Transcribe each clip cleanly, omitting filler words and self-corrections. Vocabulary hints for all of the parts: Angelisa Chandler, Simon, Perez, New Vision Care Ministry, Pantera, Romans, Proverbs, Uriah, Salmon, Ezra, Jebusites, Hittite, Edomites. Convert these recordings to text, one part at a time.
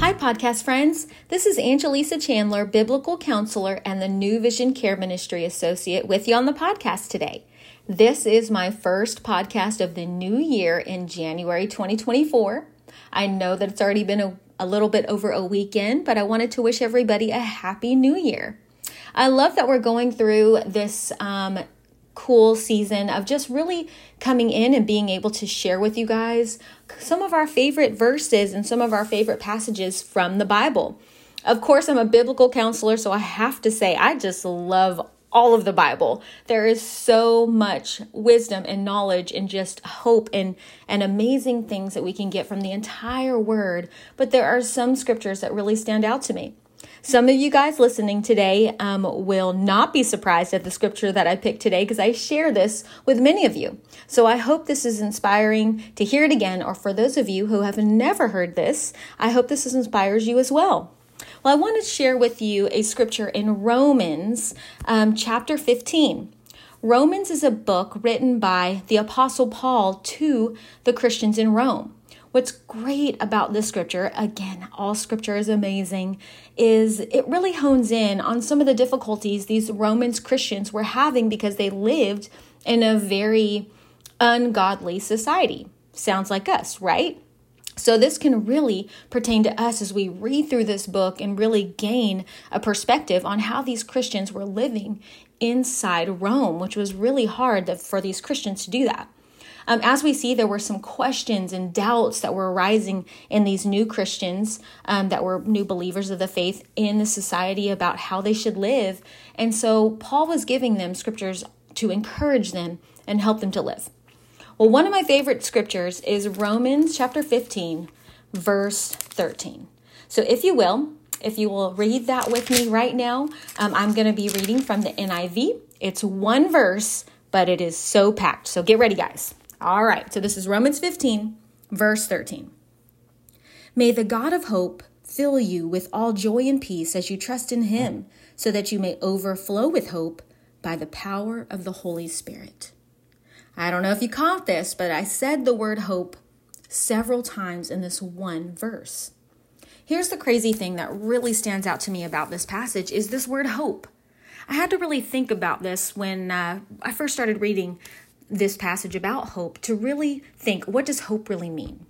Hi, podcast friends. This is Angelisa Chandler, biblical counselor and the New Vision Care Ministry associate with you on the podcast today. This is my first podcast of the new year in January 2024. I know that it's already been a little bit over a weekend, but I wanted to wish everybody a happy new year. I love that we're going through this cool season of just really coming in and being able to share with you guys some of our favorite verses and some of our favorite passages from the Bible. Of course, I'm a biblical counselor, so I have to say I just love all of the Bible. There is so much wisdom and knowledge and just hope and amazing things that we can get from the entire word. But there are some scriptures that really stand out to me. Some of you guys listening today will not be surprised at the scripture that I picked today because I share this with many of you. So I hope this is inspiring to hear it again, or for those of you who have never heard this, I hope this inspires you as well. Well, I want to share with you a scripture in Romans chapter 15. Romans is a book written by the Apostle Paul to the Christians in Rome. What's great about this scripture, again, all scripture is amazing, is it really hones in on some of the difficulties these Roman Christians were having because they lived in a very ungodly society. Sounds like us, right? So this can really pertain to us as we read through this book and really gain a perspective on how these Christians were living inside Rome, which was really hard for these Christians to do that. As we see, there were some questions and doubts that were arising in these new Christians that were new believers of the faith in the society about how they should live. And so Paul was giving them scriptures to encourage them and help them to live. Well, one of my favorite scriptures is Romans chapter 15, verse 13. So if you will read that with me right now, I'm going to be reading from the NIV. It's one verse, but it is so packed. So get ready, guys. All right, so this is Romans 15, verse 13. May the God of hope fill you with all joy and peace as you trust in him, so that you may overflow with hope by the power of the Holy Spirit. I don't know if you caught this, but I said the word hope several times in this one verse. Here's the crazy thing that really stands out to me about this passage is this word hope. I had to really think about this when I first started reading this passage about hope, to really think, what does hope really mean?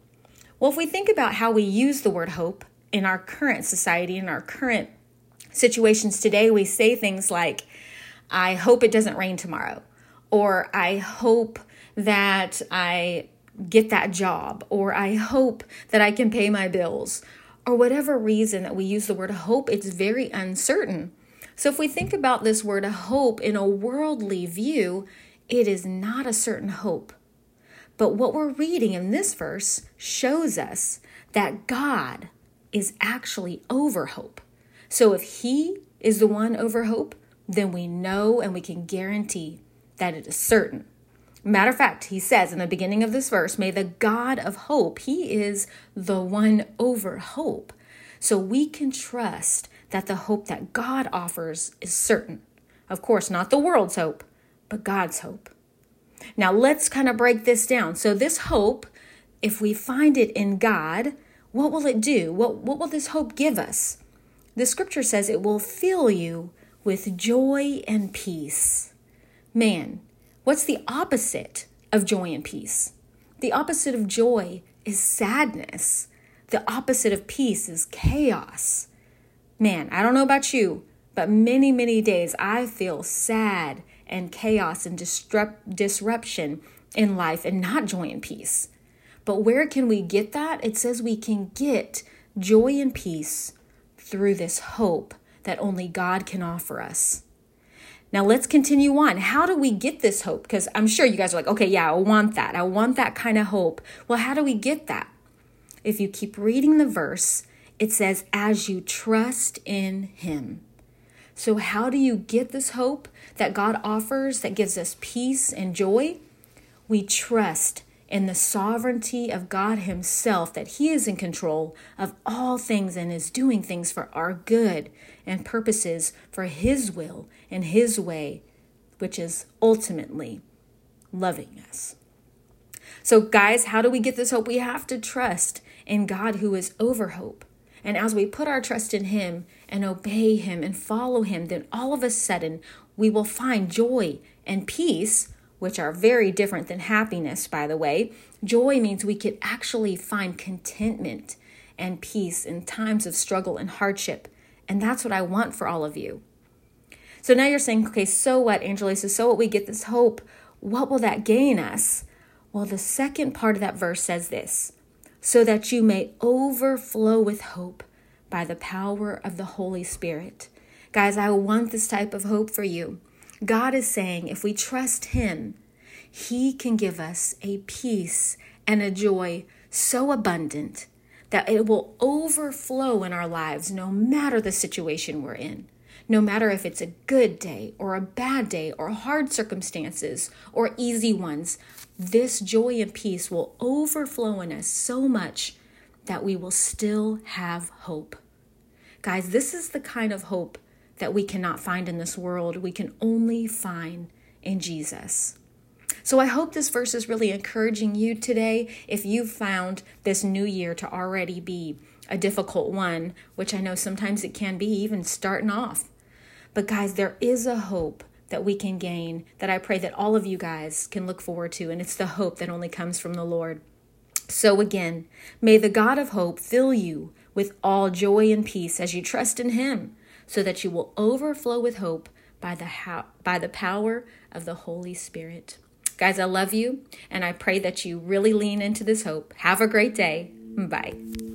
Well, if we think about how we use the word hope in our current society, in our current situations today, we say things like, I hope it doesn't rain tomorrow, or I hope that I get that job, or I hope that I can pay my bills, or whatever reason that we use the word hope, it's very uncertain. So if we think about this word hope in a worldly view, it is not a certain hope. But what we're reading in this verse shows us that God is actually over hope. So if he is the one over hope, then we know and we can guarantee that it is certain. Matter of fact, he says in the beginning of this verse, may the God of hope, he is the one over hope. So we can trust that the hope that God offers is certain. Of course, not the world's hope, but God's hope. Now let's kind of break this down. So this hope, if we find it in God, what will it do? What will this hope give us? The scripture says it will fill you with joy and peace. Man, what's the opposite of joy and peace? The opposite of joy is sadness. The opposite of peace is chaos. Man, I don't know about you, but many, many days I feel sad and chaos and disruption in life and not joy and peace. But where can we get that? It says we can get joy and peace through this hope that only God can offer us. Now let's continue on. How do we get this hope? Because I'm sure you guys are like, okay, yeah, I want that. I want that kind of hope. Well, how do we get that? If you keep reading the verse, it says, as you trust in him. So how do you get this hope that God offers that gives us peace and joy? We trust in the sovereignty of God himself, that he is in control of all things and is doing things for our good and purposes for his will and his way, which is ultimately loving us. So guys, how do we get this hope? We have to trust in God who is over hope. And as we put our trust in him and obey him and follow him, then all of a sudden we will find joy and peace, which are very different than happiness, by the way. Joy means we could actually find contentment and peace in times of struggle and hardship. And that's what I want for all of you. So now you're saying, okay, so what, Angelisa? So what, we get this hope. What will that gain us? Well, the second part of that verse says this: so that you may overflow with hope by the power of the Holy Spirit. Guys, I want this type of hope for you. God is saying if we trust him, he can give us a peace and a joy so abundant that it will overflow in our lives no matter the situation we're in. No matter if it's a good day or a bad day or hard circumstances or easy ones, this joy and peace will overflow in us so much that we will still have hope. Guys, this is the kind of hope that we cannot find in this world. We can only find in Jesus. So I hope this verse is really encouraging you today. If you've found this new year to already be a difficult one, which I know sometimes it can be even starting off. But guys, there is a hope that we can gain that I pray that all of you guys can look forward to. And it's the hope that only comes from the Lord. So again, may the God of hope fill you with all joy and peace as you trust in him, so that you will overflow with hope by the power of the Holy Spirit. Guys, I love you, and I pray that you really lean into this hope. Have a great day. Bye.